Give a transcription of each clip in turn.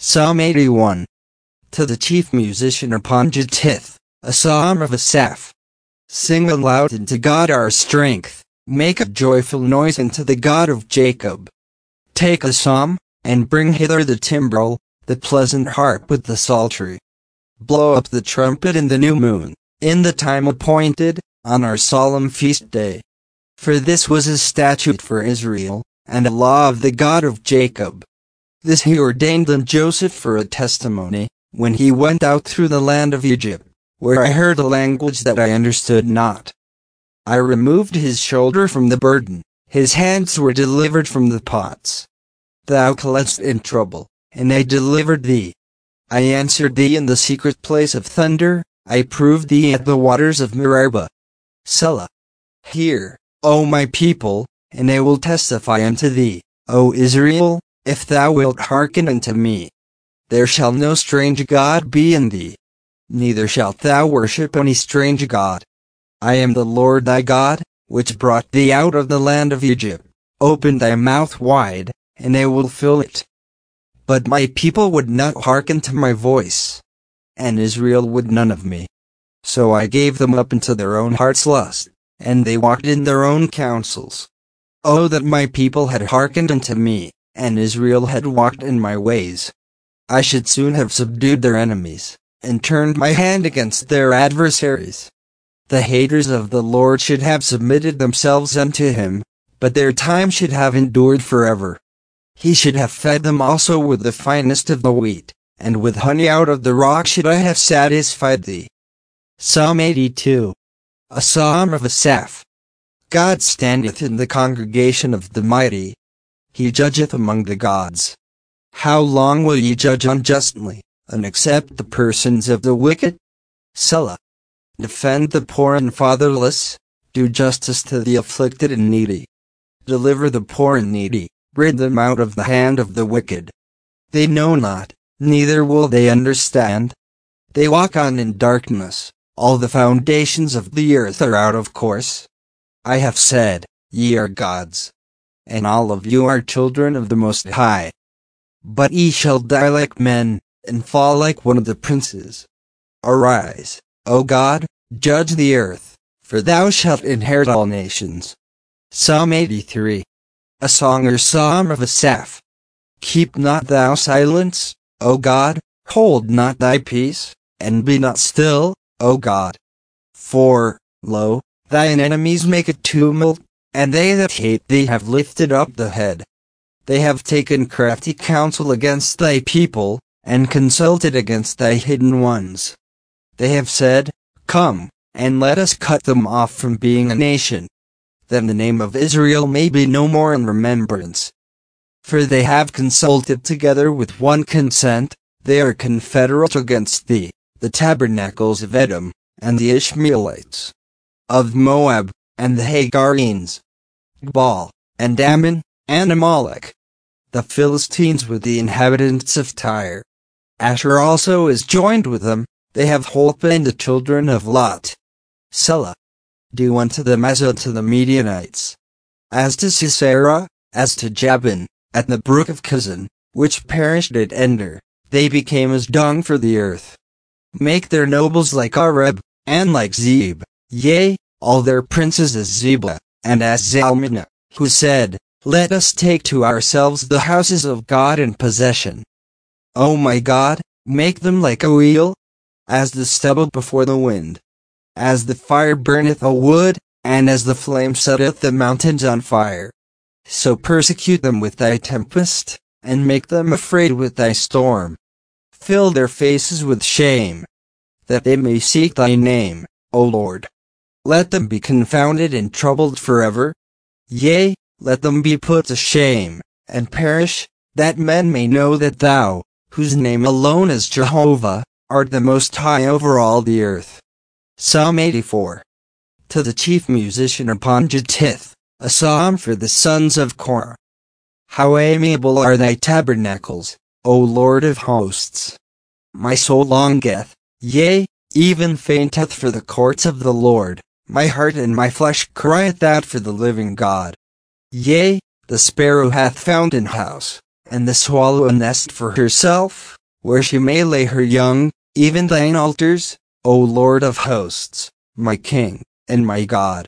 Psalm 81. To the chief musician upon Gittith, a psalm of Asaph. Sing aloud unto God our strength, make a joyful noise unto the God of Jacob. Take a psalm, and bring hither the timbrel, the pleasant harp with the psaltery. Blow up the trumpet in the new moon, in the time appointed, on our solemn feast day. For this was a statute for Israel, and a law of the God of Jacob. This he ordained in Joseph for a testimony, when he went out through the land of Egypt, where I heard a language that I understood not. I removed his shoulder from the burden, his hands were delivered from the pots. Thou calledst in trouble, and I delivered thee. I answered thee in the secret place of thunder, I proved thee at the waters of Meribah. Selah. Hear, O my people, and I will testify unto thee, O Israel, if thou wilt hearken unto me. There shall no strange god be in thee, neither shalt thou worship any strange god. I am the Lord thy God, which brought thee out of the land of Egypt. Open thy mouth wide, and I will fill it. But my people would not hearken to my voice, and Israel would none of me. So I gave them up into their own heart's lust, and they walked in their own counsels. Oh, that my people had hearkened unto me, and Israel had walked in my ways. I should soon have subdued their enemies, and turned my hand against their adversaries. The haters of the Lord should have submitted themselves unto him, but their time should have endured forever. He should have fed them also with the finest of the wheat, and with honey out of the rock should I have satisfied thee. Psalm 82. A psalm of Asaph. God standeth in the congregation of the mighty. He judgeth among the gods. How long will ye judge unjustly, and accept the persons of the wicked? Selah. Defend the poor and fatherless, do justice to the afflicted and needy. Deliver the poor and needy, rid them out of the hand of the wicked. They know not, neither will they understand. They walk on in darkness, all the foundations of the earth are out of course. I have said, ye are gods, and all of you are children of the Most High. But ye shall die like men, and fall like one of the princes. Arise, O God, judge the earth, for thou shalt inherit all nations. Psalm 83. A song or psalm of Asaph. Keep not thou silence, O God, hold not thy peace, and be not still, O God. For, lo, thine enemies make a tumult, and they that hate thee have lifted up the head. They have taken crafty counsel against thy people, and consulted against thy hidden ones. They have said, Come, and let us cut them off from being a nation, that the name of Israel may be no more in remembrance. For they have consulted together with one consent, they are confederate against thee, the tabernacles of Edom, and the Ishmaelites, of Moab, and the Hagarenes, Gbal, and Ammon, and Amalek. The Philistines with the inhabitants of Tyre. Asher also is joined with them, they have Holpah and the children of Lot. Selah. Do unto them as unto the Midianites. As to Sisera, as to Jabin, at the brook of Kison, which perished at Ender, they became as dung for the earth. Make their nobles like Areb, and like Zeb, yea, all their princes as Zebah, and as Zalmunna, who said, Let us take to ourselves the houses of God in possession. O my God, make them like a wheel, as the stubble before the wind. As the fire burneth a wood, and as the flame setteth the mountains on fire. So persecute them with thy tempest, and make them afraid with thy storm. Fill their faces with shame, that they may seek thy name, O Lord. Let them be confounded and troubled forever. Yea, let them be put to shame, and perish, that men may know that thou, whose name alone is Jehovah, art the Most High over all the earth. Psalm 84. To the chief musician upon Gittith, a psalm for the sons of Korah. How amiable are thy tabernacles, O Lord of hosts! My soul longeth, yea, even fainteth for the courts of the Lord, my heart and my flesh crieth out for the living God. Yea, the sparrow hath found an house, and the swallow a nest for herself, where she may lay her young, even thine altars, O Lord of hosts, my King, and my God.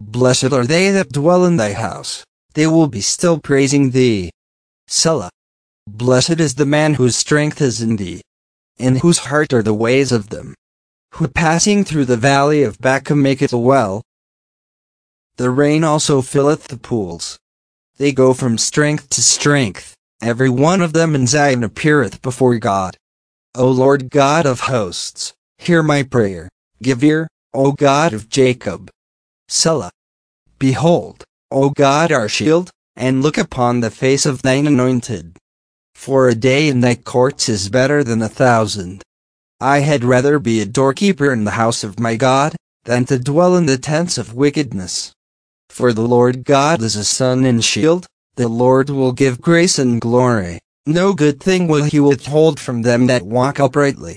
Blessed are they that dwell in thy house, they will be still praising thee. Selah. Blessed is the man whose strength is in thee, in whose heart are the ways of them, who passing through the valley of Baca maketh a well. The rain also filleth the pools. They go from strength to strength, every one of them in Zion appeareth before God. O Lord God of hosts, hear my prayer, give ear, O God of Jacob. Selah. Behold, O God our shield, and look upon the face of thine anointed. For a day in thy courts is better than 1,000. I had rather be a doorkeeper in the house of my God, than to dwell in the tents of wickedness. For the Lord God is a sun and shield, the Lord will give grace and glory, no good thing will he withhold from them that walk uprightly.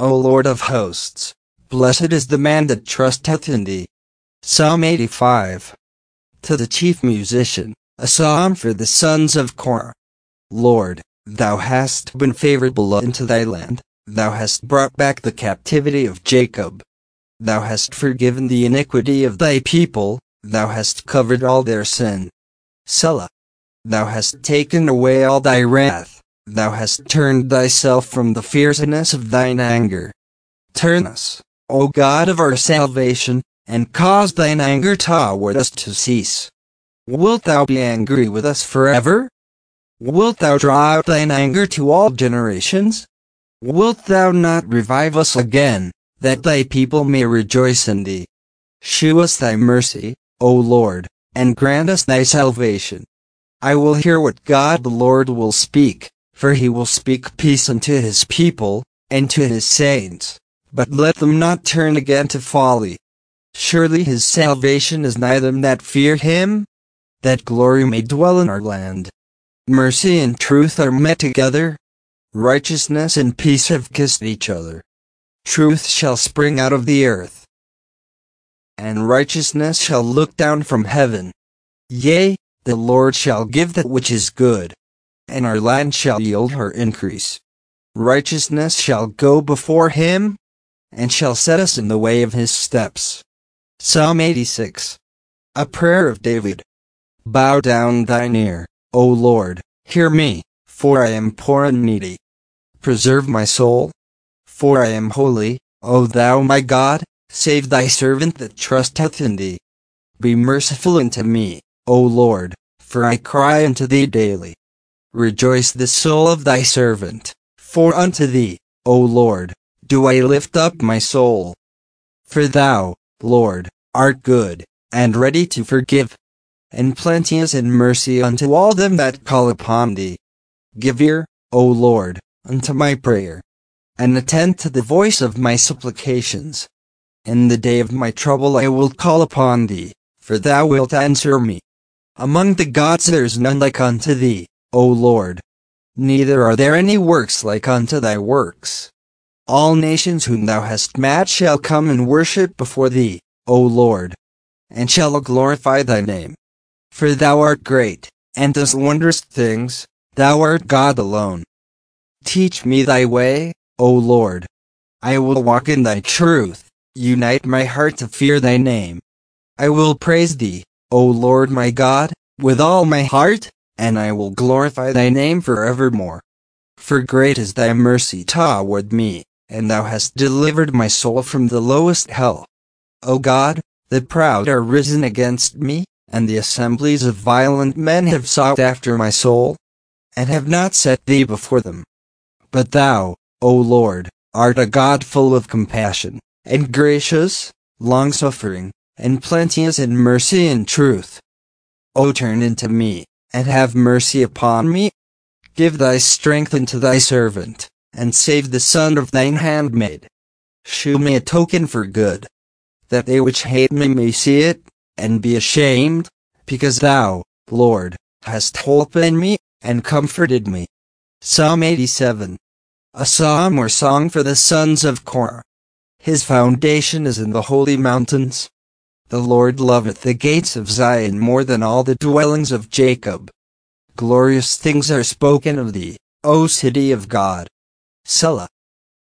O Lord of hosts, blessed is the man that trusteth in thee. Psalm 85. To the chief musician, a psalm for the sons of Korah. Lord, thou hast been favorable unto thy land, thou hast brought back the captivity of Jacob. Thou hast forgiven the iniquity of thy people, thou hast covered all their sin. Selah. Thou hast taken away all thy wrath, thou hast turned thyself from the fierceness of thine anger. Turn us, O God of our salvation, and cause thine anger toward us to cease. Wilt thou be angry with us forever? Wilt thou draw out thine anger to all generations? Wilt thou not revive us again, that thy people may rejoice in thee? Shew us thy mercy, O Lord, and grant us thy salvation. I will hear what God the Lord will speak, for he will speak peace unto his people, and to his saints, but let them not turn again to folly. Surely his salvation is nigh them that fear him, that glory may dwell in our land. Mercy and truth are met together. Righteousness and peace have kissed each other. Truth shall spring out of the earth, and righteousness shall look down from heaven. Yea, the Lord shall give that which is good, and our land shall yield her increase. Righteousness shall go before him, and shall set us in the way of his steps. Psalm 86. A prayer of David. Bow down thine ear, O Lord, hear me, for I am poor and needy. Preserve my soul, for I am holy, O thou my God, save thy servant that trusteth in thee. Be merciful unto me, O Lord, for I cry unto thee daily. Rejoice the soul of thy servant, for unto thee, O Lord, do I lift up my soul. For thou, Lord, art good, and ready to forgive, and plenteous in mercy unto all them that call upon thee. Give ear, O Lord, unto my prayer, and attend to the voice of my supplications. In the day of my trouble I will call upon thee, for thou wilt answer me. Among the gods there is none like unto thee, O Lord, neither are there any works like unto thy works. All nations whom thou hast made shall come and worship before thee, O Lord, and shall glorify thy name. For thou art great, and dost wondrous things, thou art God alone. Teach me thy way, O Lord. I will walk in thy truth, unite my heart to fear thy name. I will praise thee, O Lord my God, with all my heart, and I will glorify thy name forevermore. For great is thy mercy toward me, and thou hast delivered my soul from the lowest hell. O God, the proud are risen against me, and the assemblies of violent men have sought after my soul, and have not set thee before them. But thou, O Lord, art a God full of compassion, and gracious, long-suffering, and plenteous in mercy and truth. O turn unto me, and have mercy upon me. Give thy strength unto thy servant, and save the son of thine handmaid. Shew me a token for good, that they which hate me may see it, and be ashamed, because thou, Lord, hast holpen in me, and comforted me. Psalm 87. A psalm or song for the sons of Korah. His foundation is in the holy mountains. The Lord loveth the gates of Zion more than all the dwellings of Jacob. Glorious things are spoken of thee, O city of God. Selah.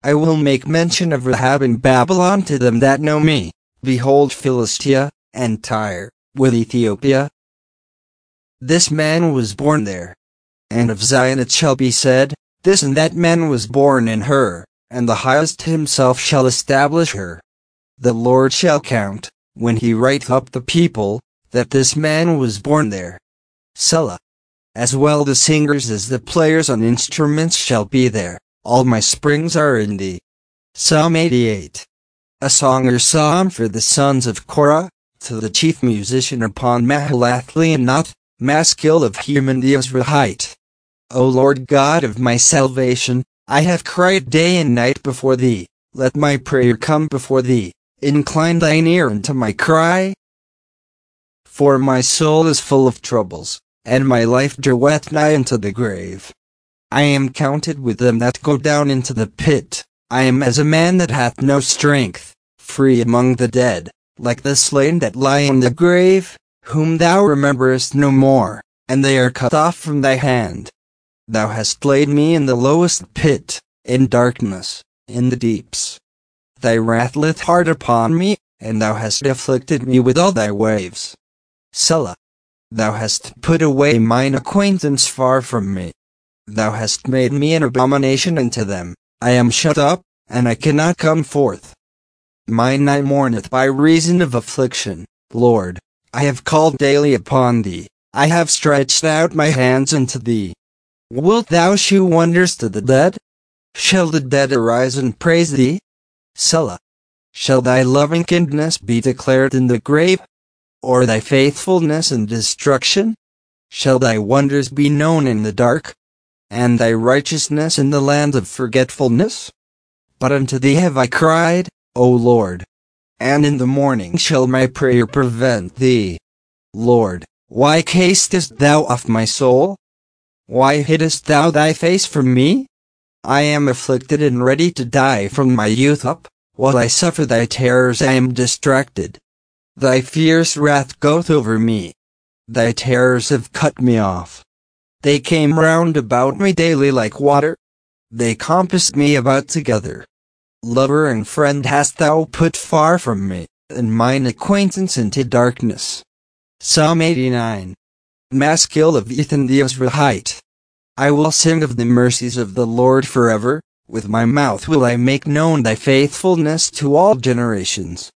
I will make mention of Rahab and Babylon to them that know me. Behold Philistia, and Tyre, with Ethiopia. This man was born there. And of Zion it shall be said, This and that man was born in her, and the highest himself shall establish her. The Lord shall count, when he writeth up the people, that this man was born there. Selah. As well the singers as the players on instruments shall be there, all my springs are in thee. Psalm 88. A song or psalm for the sons of Korah, to the chief musician upon Mahalathli and Noth, Maskil of Heman the Ezrahite. O Lord God of my salvation, I have cried day and night before thee, let my prayer come before thee, incline thine ear unto my cry. For my soul is full of troubles, and my life draweth nigh unto the grave. I am counted with them that go down into the pit, I am as a man that hath no strength, free among the dead, like the slain that lie in the grave, whom thou rememberest no more, and they are cut off from thy hand. Thou hast laid me in the lowest pit, in darkness, in the deeps. Thy wrath lieth hard upon me, and thou hast afflicted me with all thy waves. Selah. Thou hast put away mine acquaintance far from me. Thou hast made me an abomination unto them. I am shut up, and I cannot come forth. Mine eye mourneth by reason of affliction. Lord, I have called daily upon thee. I have stretched out my hands unto thee. Wilt thou shew wonders to the dead? Shall the dead arise and praise thee? Selah. Shall thy loving kindness be declared in the grave? Or thy faithfulness in destruction? Shall thy wonders be known in the dark, and thy righteousness in the land of forgetfulness? But unto thee have I cried, O Lord, and in the morning shall my prayer prevent thee. Lord, why castest thou off my soul? Why hidest thou thy face from me? I am afflicted and ready to die from my youth up, while I suffer thy terrors I am distracted. Thy fierce wrath goeth over me. Thy terrors have cut me off. They came round about me daily like water. They compassed me about together. Lover and friend hast thou put far from me, and mine acquaintance into darkness. Psalm 89. Maskil of Ethan the Ezrahite. I will sing of the mercies of the Lord forever. With my mouth will I make known thy faithfulness to all generations.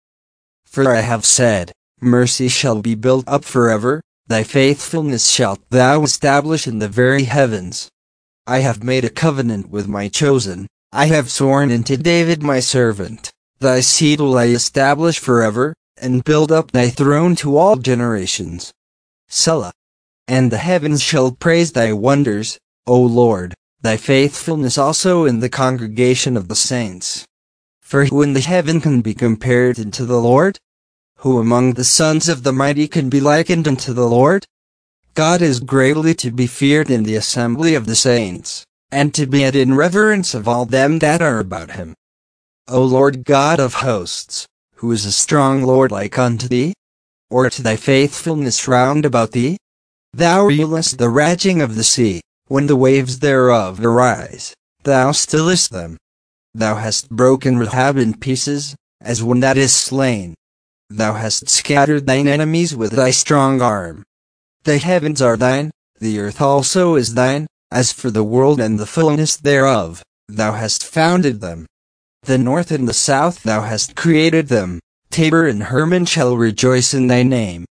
For I have said, Mercy shall be built up forever, thy faithfulness shalt thou establish in the very heavens. I have made a covenant with my chosen, I have sworn unto David my servant, thy seed will I establish forever, and build up thy throne to all generations. Selah. And the heavens shall praise thy wonders, O Lord, thy faithfulness also in the congregation of the saints. For who in the heaven can be compared unto the Lord? Who among the sons of the mighty can be likened unto the Lord? God is greatly to be feared in the assembly of the saints, and to be had in reverence of all them that are about him. O Lord God of hosts, who is a strong Lord like unto thee? Or to thy faithfulness round about thee? Thou reelest the raging of the sea, when the waves thereof arise, thou stillest them. Thou hast broken Rahab in pieces, as one that is slain. Thou hast scattered thine enemies with thy strong arm. The heavens are thine, the earth also is thine, as for the world and the fullness thereof, thou hast founded them. The north and the south thou hast created them, Tabor and Hermon shall rejoice in thy name.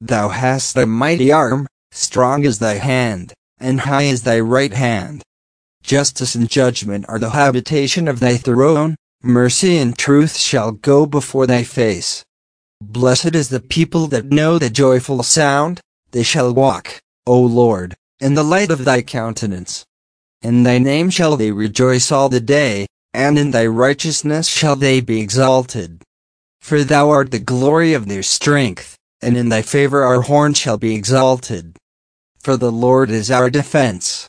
Thou hast a mighty arm, strong is thy hand, and high is thy right hand. Justice and judgment are the habitation of thy throne, mercy and truth shall go before thy face. Blessed is the people that know the joyful sound, they shall walk, O Lord, in the light of thy countenance. In thy name shall they rejoice all the day, and in thy righteousness shall they be exalted. For thou art the glory of their strength, and in thy favor our horn shall be exalted. For the Lord is our defense,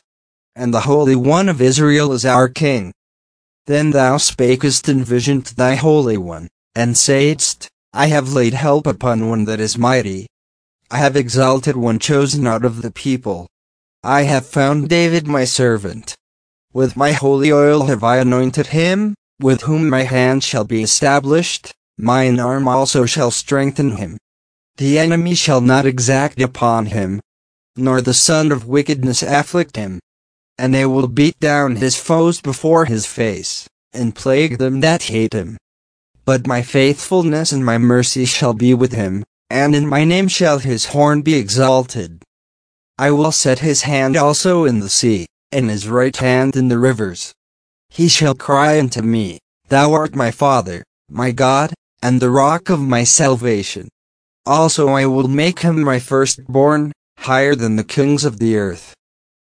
and the Holy One of Israel is our King. Then thou spakest in vision to thy Holy One, and sayest, I have laid help upon one that is mighty. I have exalted one chosen out of the people. I have found David my servant. With my holy oil have I anointed him, with whom my hand shall be established, mine arm also shall strengthen him. The enemy shall not exact upon him, nor the son of wickedness afflict him. And they will beat down his foes before his face, and plague them that hate him. But my faithfulness and my mercy shall be with him, and in my name shall his horn be exalted. I will set his hand also in the sea, and his right hand in the rivers. He shall cry unto me, Thou art my Father, my God, and the rock of my salvation. Also I will make him my firstborn, higher than the kings of the earth.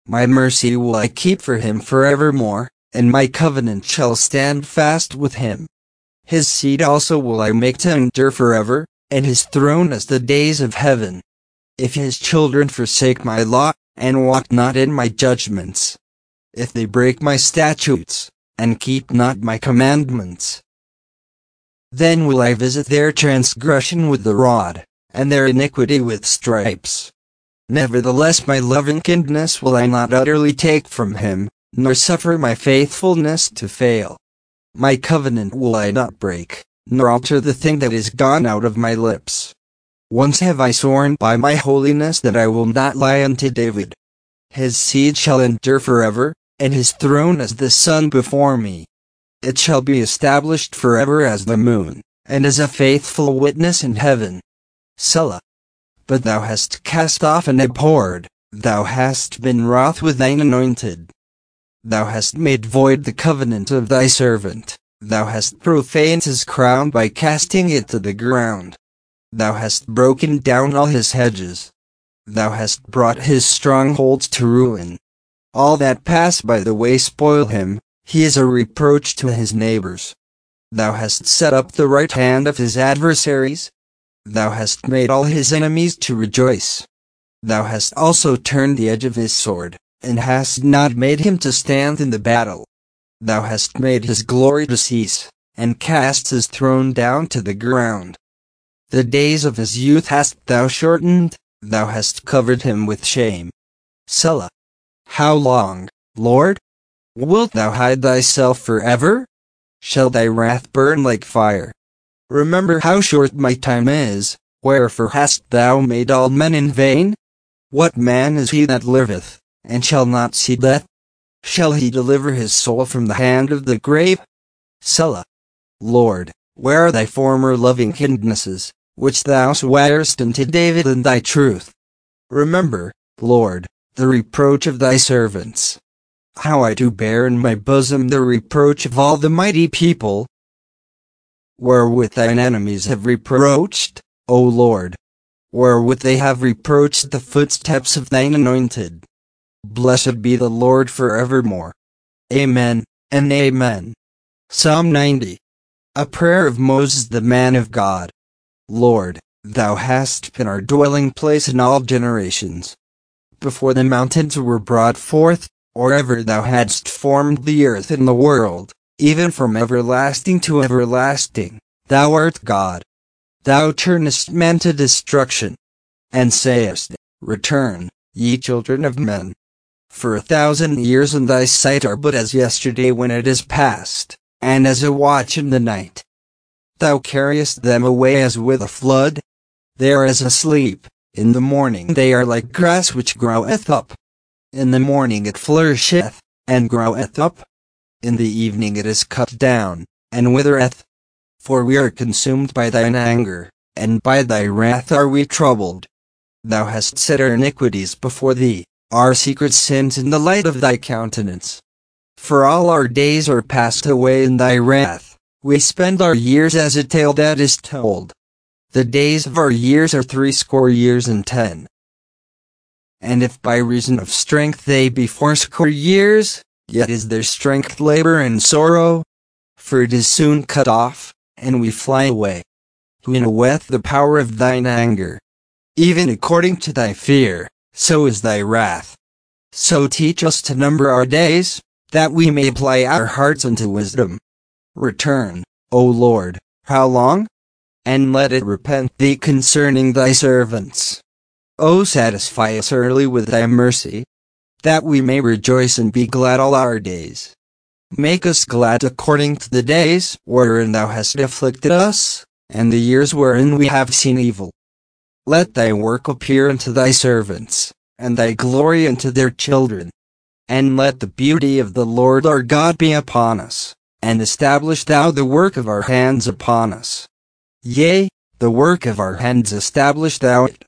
My mercy will I keep for him forevermore, and my covenant shall stand fast with him. His seed also will I make to endure forever, and his throne as the days of heaven. If his children forsake my law, and walk not in my judgments, if they break my statutes, and keep not my commandments, then will I visit their transgression with the rod, and their iniquity with stripes. Nevertheless my loving-kindness will I not utterly take from him, nor suffer my faithfulness to fail. My covenant will I not break, nor alter the thing that is gone out of my lips. Once have I sworn by my holiness that I will not lie unto David. His seed shall endure forever, and his throne as the sun before me. It shall be established forever as the moon, and as a faithful witness in heaven. Selah. But thou hast cast off and abhorred, thou hast been wroth with thine anointed. Thou hast made void the covenant of thy servant, thou hast profaned his crown by casting it to the ground. Thou hast broken down all his hedges. Thou hast brought his strongholds to ruin. All that pass by the way spoil him, he is a reproach to his neighbors. Thou hast set up the right hand of his adversaries. Thou hast made all his enemies to rejoice. Thou hast also turned the edge of his sword, and hast not made him to stand in the battle. Thou hast made his glory to cease, and cast his throne down to the ground. The days of his youth hast thou shortened, thou hast covered him with shame. Selah. How long, Lord? Wilt thou hide thyself forever? Shall thy wrath burn like fire? Remember how short my time is, wherefore hast thou made all men in vain? What man is he that liveth, and shall not see death? Shall he deliver his soul from the hand of the grave? Selah. Lord, where are thy former loving kindnesses, which thou swarest unto David in thy truth? Remember, Lord, the reproach of thy servants. How I do bear in my bosom the reproach of all the mighty people, wherewith thine enemies have reproached, O Lord, wherewith they have reproached the footsteps of thine anointed. Blessed be the Lord forevermore. Amen, and amen. Psalm 90. A prayer of Moses the man of God. Lord, thou hast been our dwelling place in all generations. Before the mountains were brought forth, or ever thou hadst formed the earth and the world, even from everlasting to everlasting, thou art God. Thou turnest men to destruction, and sayest, Return, ye children of men. For 1,000 years in thy sight are but as yesterday when it is past, and as a watch in the night. Thou carriest them away as with a flood. They are as asleep, in the morning they are like grass which groweth up. In the morning it flourisheth, and groweth up. In the evening it is cut down, and withereth. For we are consumed by thine anger, and by thy wrath are we troubled. Thou hast set our iniquities before thee, our secret sins in the light of thy countenance. For all our days are passed away in thy wrath, we spend our years as a tale that is told. The days of our years are 80 years. And if by reason of strength they be 80 years, yet is their strength labor and sorrow, for it is soon cut off, and we fly away. Who knoweth the power of thine anger? Even according to thy fear, so is thy wrath. So teach us to number our days, that we may apply our hearts unto wisdom. Return, O Lord, how long? And let it repent thee concerning thy servants. O satisfy us early with thy mercy, that we may rejoice and be glad all our days. Make us glad according to the days wherein thou hast afflicted us, and the years wherein we have seen evil. Let thy work appear unto thy servants, and thy glory unto their children. And let the beauty of the Lord our God be upon us, and establish thou the work of our hands upon us. Yea, the work of our hands establish thou it.